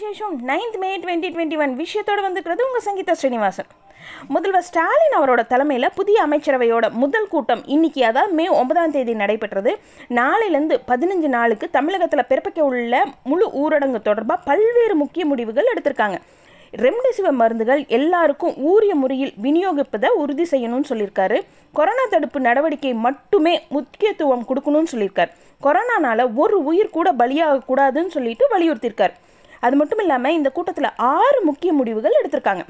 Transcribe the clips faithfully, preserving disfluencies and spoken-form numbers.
விசேஷம் ninth May twenty twenty one விஷயத்தோடு வந்துக்கிறது உங்கள் சங்கீதா ஸ்ரீனிவாசன். முதல்வர் ஸ்டாலின் அவரோட தலைமையில் புதிய அமைச்சரவையோட முதல் கூட்டம் இன்னைக்கு அதாவது மே ஒன்பதாம் தேதி நடைபெற்றது. நாளையிலேருந்து பதினஞ்சு நாளுக்கு தமிழகத்தில் பிறப்பிக்க உள்ள முழு ஊரடங்கு தொடர்பாக பல்வேறு முக்கிய முடிவுகள் எடுத்திருக்காங்க. ரெம்டிசிவர் மருந்துகள் எல்லாருக்கும் ஊரிய முறையில் விநியோகிப்பதை உறுதி செய்யணும்னு சொல்லியிருக்காரு. கொரோனா தடுப்பு நடவடிக்கை மட்டுமே முக்கியத்துவம் கொடுக்கணும்னு சொல்லியிருக்கார். கொரோனானால் ஒரு உயிர் கூட பலியாக கூடாதுன்னு சொல்லிட்டு வலியுறுத்தியிருக்கார். அது மட்டும் இல்லாமல் இந்த கூட்டத்தில் ஆறு முக்கிய முடிவுகள் எடுத்திருக்காங்க.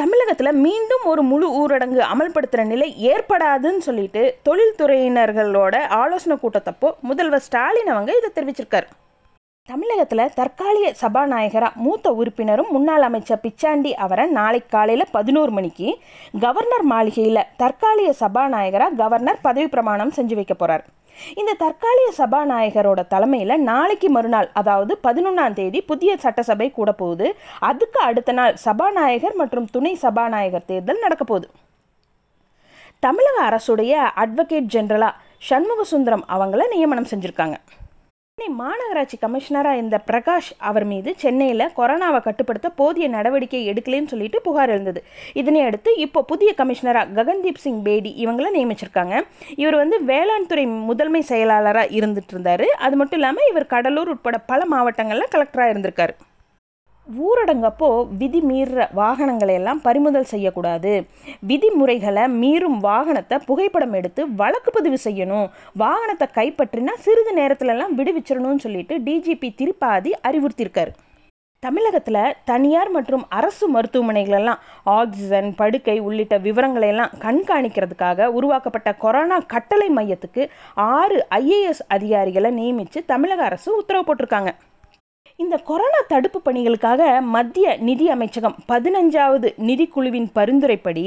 தமிழகத்தில் மீண்டும் ஒரு முழு ஊரடங்கு அமல்படுத்துகிற நிலை ஏற்படாதுன்னு சொல்லிட்டு தொழில்துறையினர்களோட ஆலோசனை கூட்டத்தப்போ முதல்வர் ஸ்டாலின் அவங்க இதை தெரிவிச்சிருக்கார். தமிழகத்தில் தற்காலிக சபாநாயகராக மூத்த உறுப்பினரும் முன்னாள் அமைச்சர் பிச்சாண்டி அவரை நாளை காலையில் பதினோரு மணிக்கு கவர்னர் மாளிகையில் தற்காலிக சபாநாயகராக கவர்னர் பதவி பிரமாணம் செஞ்சு வைக்க போகிறார். இந்த தற்காலிக சபாநாயகரோட தலைமையில் நாளைக்கு மறுநாள் அதாவது பதினொன்றாம் தேதி புதிய சட்டசபை கூட போகுது. அதுக்கு அடுத்த நாள் சபாநாயகர் மற்றும் துணை சபாநாயகர் தேர்தல் நடக்க போகுது. தமிழக அரசுடைய அட்வொகேட் ஜெனரலாக சண்முகசுந்தரம் அவங்கள நியமனம் செஞ்சுருக்காங்க. சென்னை மாநகராட்சி கமிஷனராக இந்த பிரகாஷ் அவர் மீது சென்னையில் கொரோனாவை கட்டுப்படுத்த போதிய நடவடிக்கை எடுக்கலன்னு சொல்லிட்டு புகார் எழுந்தது. இதனையடுத்து இப்போ புதிய கமிஷனராக ககன்தீப் சிங் பேடி இவங்கள நியமிச்சிருக்காங்க. இவர் வந்து வேளாண் துறை முதன்மை செயலாளராக இருந்துட்டு இருந்தார். அது மட்டும் இல்லாமல் இவர் கடலூர் உட்பட பல மாவட்டங்களில் கலெக்டராக இருந்திருக்காரு. ஊரடங்கப்போ விதி மீறுற வாகனங்களை எல்லாம் பறிமுதல் செய்யக்கூடாது, விதிமுறைகளை மீறும் வாகனத்தை புகைப்படம் எடுத்து வழக்கு பதிவு செய்யணும், வாகனத்தை கைப்பற்றினா சிறிது நேரத்துலலாம் விடுவிச்சிடணும்னு சொல்லிட்டு டிஜிபி திருப்பாதி அறிவுறுத்தியிருக்காரு. தமிழகத்தில் தனியார் மற்றும் அரசு மருத்துவமனைகளெல்லாம் ஆக்சிஜன் படுக்கை உள்ளிட்ட விவரங்களையெல்லாம் கண்காணிக்கிறதுக்காக உருவாக்கப்பட்ட கொரோனா கட்டளை மையத்துக்கு ஆறு ஐஏஎஸ் அதிகாரிகளை நியமித்து தமிழக அரசு உத்தரவு போட்டிருக்காங்க. இந்த கொரோனா தடுப்பு பணிகளுக்காக மத்திய நிதி அமைச்சகம் பதினஞ்சாவது நிதிக்குழுவின் பரிந்துரைப்படி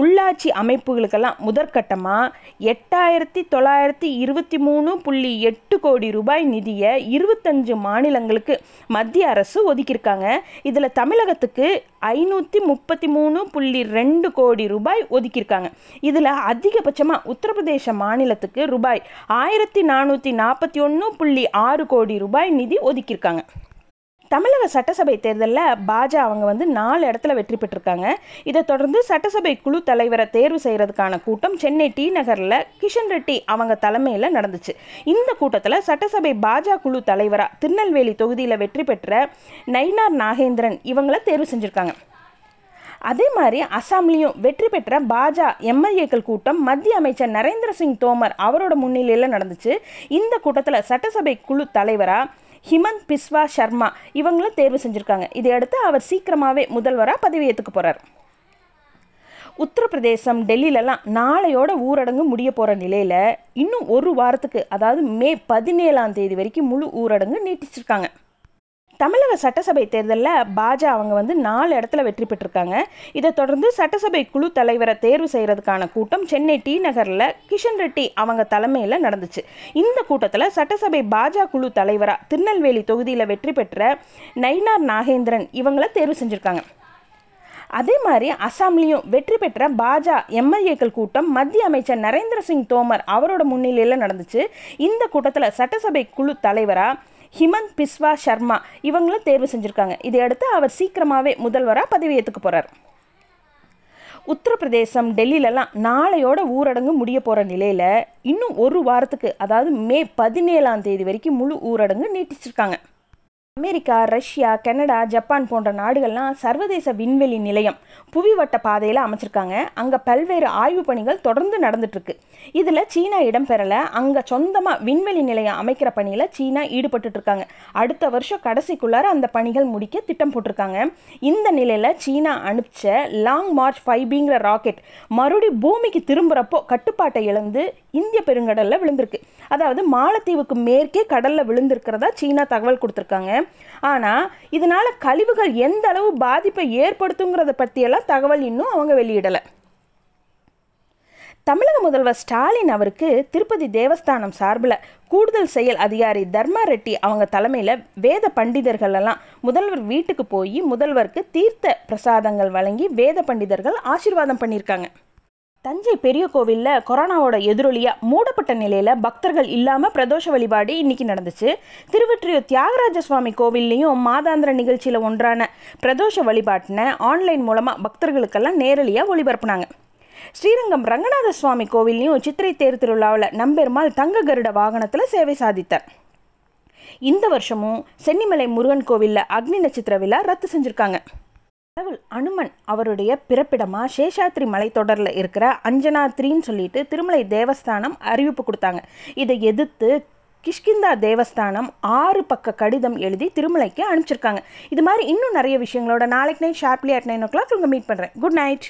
உள்ளாட்சி அமைப்புகளுக்கெல்லாம் முதற்கட்டமாக எட்டாயிரத்தி தொள்ளாயிரத்தி இருபத்தி மூணு புள்ளி எட்டு கோடி ரூபாய் நிதியை இருபத்தஞ்சு மாநிலங்களுக்கு மத்திய அரசு ஒதுக்கியிருக்காங்க. இதில் தமிழகத்துக்கு ஐநூற்றி முப்பத்தி மூணு புள்ளி ரெண்டு கோடி ரூபாய் ஒதுக்கியிருக்காங்க. இதில் அதிகபட்சமாக உத்தரப்பிரதேச மாநிலத்துக்கு ரூபாய் ஆயிரத்தி நானூற்றி நாற்பத்தி ஒன்று புள்ளி ஆறு கோடி ரூபாய் நிதி ஒதுக்கியிருக்காங்க. தமிழக சட்டசபை தேர்தலில் பாஜா அவங்க வந்து நாலு இடத்துல வெற்றி பெற்றிருக்காங்க. இதை தொடர்ந்து சட்டசபை குழு தலைவரை தேர்வு செய்கிறதுக்கான கூட்டம் சென்னை டி நகரில் கிஷன் ரெட்டி அவங்க தலைமையில் நடந்துச்சு. இந்த கூட்டத்தில் சட்டசபை பாஜா குழு தலைவராக திருநெல்வேலி தொகுதியில் வெற்றி பெற்ற நைனார் நாகேந்திரன் இவங்களை தேர்வு செஞ்சுருக்காங்க. அதே மாதிரி அசாம்லேயும் வெற்றி பெற்ற பாஜா எம்எல்ஏக்கள் கூட்டம் மத்திய அமைச்சர் நரேந்திர சிங் தோமர் அவரோட முன்னிலையில் நடந்துச்சு. இந்த கூட்டத்தில் சட்டசபை குழு தலைவராக ஹிமந்த் பிஸ்வா சர்மா இவங்களும் தேர்வு செஞ்சுருக்காங்க. இதையடுத்து அவர் சீக்கிரமாகவே முதல்வராக பதவியேற்றுக்க போகிறார். உத்தரப்பிரதேசம் டெல்லியிலலாம் நாளையோட ஊரடங்கு முடிய போகிற நிலையில் இன்னும் ஒரு வாரத்துக்கு அதாவது மே பதினேழாம் தேதி வரைக்கும் முழு ஊரடங்கு நீட்டிச்சிருக்காங்க. தமிழக சட்டசபை தேர்தலில் பாஜா அவங்க வந்து நாலு இடத்துல வெற்றி பெற்றிருக்காங்க. இதை தொடர்ந்து சட்டசபை குழு தலைவரை தேர்வு செய்கிறதுக்கான கூட்டம் சென்னை டி நகரில் கிஷன் ரெட்டி அவங்க தலைமையில் நடந்துச்சு. இந்த கூட்டத்தில் சட்டசபை பாஜா குழு தலைவராக திருநெல்வேலி தொகுதியில் வெற்றி பெற்ற நைனார் நாகேந்திரன் இவங்களை தேர்வு செஞ்சுருக்காங்க. அதே மாதிரி அசாம்லேயும் வெற்றி பெற்ற பாஜா எம்எல்ஏக்கள் கூட்டம் மத்திய அமைச்சர் நரேந்திர சிங் தோமர் அவரோட முன்னிலையில் நடந்துச்சு. இந்த கூட்டத்தில் சட்டசபை குழு தலைவராக ஹிமந்த் பிஸ்வா சர்மா இவங்களும் தேர்வு செஞ்சுருக்காங்க. இதையடுத்து அவர் சீக்கிரமாகவே முதல்வராக பதவியேற்றுக்க போகிறார். உத்தரப்பிரதேசம் டெல்லியிலலாம் நாளையோட ஊரடங்கு முடிய போகிற நிலையில் இன்னும் ஒரு வாரத்துக்கு அதாவது மே பதினேழாம் தேதி வரைக்கும் முழு ஊரடங்கு நீட்டிச்சிருக்காங்க. அமெரிக்கா, ரஷ்யா, கனடா, ஜப்பான் போன்ற நாடுகள்லாம் சர்வதேச விண்வெளி நிலையம் புவிவட்ட பாதையில் அமைச்சிருக்காங்க. அங்கே பல்வேறு ஆய்வு பணிகள் தொடர்ந்து நடந்துட்டுருக்கு. இதில் சீனா இடம்பெறலை. அங்கே சொந்தமாக விண்வெளி நிலையம் அமைக்கிற பணியில் சீனா ஈடுபட்டுருக்காங்க. அடுத்த வருஷம் கடைசிக்குள்ளார அந்த பணிகள் முடிக்க திட்டம் போட்டிருக்காங்க. இந்த நிலையில் சீனா அனுப்பிச்ச லாங் மார்ச் ஃபைவ் பிங்கிற ராக்கெட் மறுபடி பூமிக்கு திரும்புகிறப்போ கட்டுப்பாட்டை இழந்து இந்திய பெருங்கடலில் விழுந்திருக்கு. அதாவது மாலத்தீவுக்கு மேற்கே கடலில் விழுந்திருக்கிறதா சீனா தகவல் கொடுத்துருக்காங்க. ஆனால் இதனால் கழிவுகள் எந்த அளவு பாதிப்பை ஏற்படுத்துங்கிறத பற்றியெல்லாம் தகவல் இன்னும் அவங்க வெளியிடலை. தமிழக முதல்வர் ஸ்டாலின் அவருக்கு திருப்பதி தேவஸ்தானம் சார்பில் கூடுதல் செயல் அதிகாரி தர்மாரெட்டி அவங்க தலைமையில் வேத பண்டிதர்கள் எல்லாம் முதல்வர் வீட்டுக்கு போய் முதல்வருக்கு தீர்த்த பிரசாதங்கள் வழங்கி வேத பண்டிதர்கள் ஆசீர்வாதம் பண்ணியிருக்காங்க. தஞ்சை பெரிய கோவிலில் கொரோனாவோட எதிரொலியாக மூடப்பட்ட நிலையில் பக்தர்கள் இல்லாமல் பிரதோஷ வழிபாடு இன்றைக்கி நடந்துச்சு. திருவெற்றியூர் தியாகராஜ சுவாமி கோவில்லையும் மாதாந்திர நிகழ்ச்சியில் ஒன்றான பிரதோஷ வழிபாட்டினை ஆன்லைன் மூலமாக பக்தர்களுக்கெல்லாம் நேரலியாக ஒளிபரப்புனாங்க. ஸ்ரீரங்கம் ரங்கநாத சுவாமி கோவில்லையும் சித்திரை தேர் திருவிழாவில் நம்பெருமாள் தங்க கருட வாகனத்தில் சேவை சாதித்தார். இந்த வருஷமும் சென்னிமலை முருகன் கோவிலில் அக்னி நட்சத்திர விழா ரத்து செஞ்சுருக்காங்க. கடவுள் அனுமன் அவருடைய பிறப்பிடமா சேஷாத்ரி மலைத்தொடரில் இருக்கிற அஞ்சனாத்ரின்னு சொல்லிட்டு திருமலை தேவஸ்தானம் அறிவிப்பு கொடுத்தாங்க. இதை எதிர்த்து கிஷ்கிந்தா தேவஸ்தானம் ஆறு பக்க கடிதம் எழுதி திருமலைக்கு அனுப்பிச்சிருக்காங்க. இது மாதிரி இன்னும் நிறைய விஷயங்களோட நாளைக்கு night sharply at nine o'clock உங்கள் மீட் பண்ணுறேன். Good night.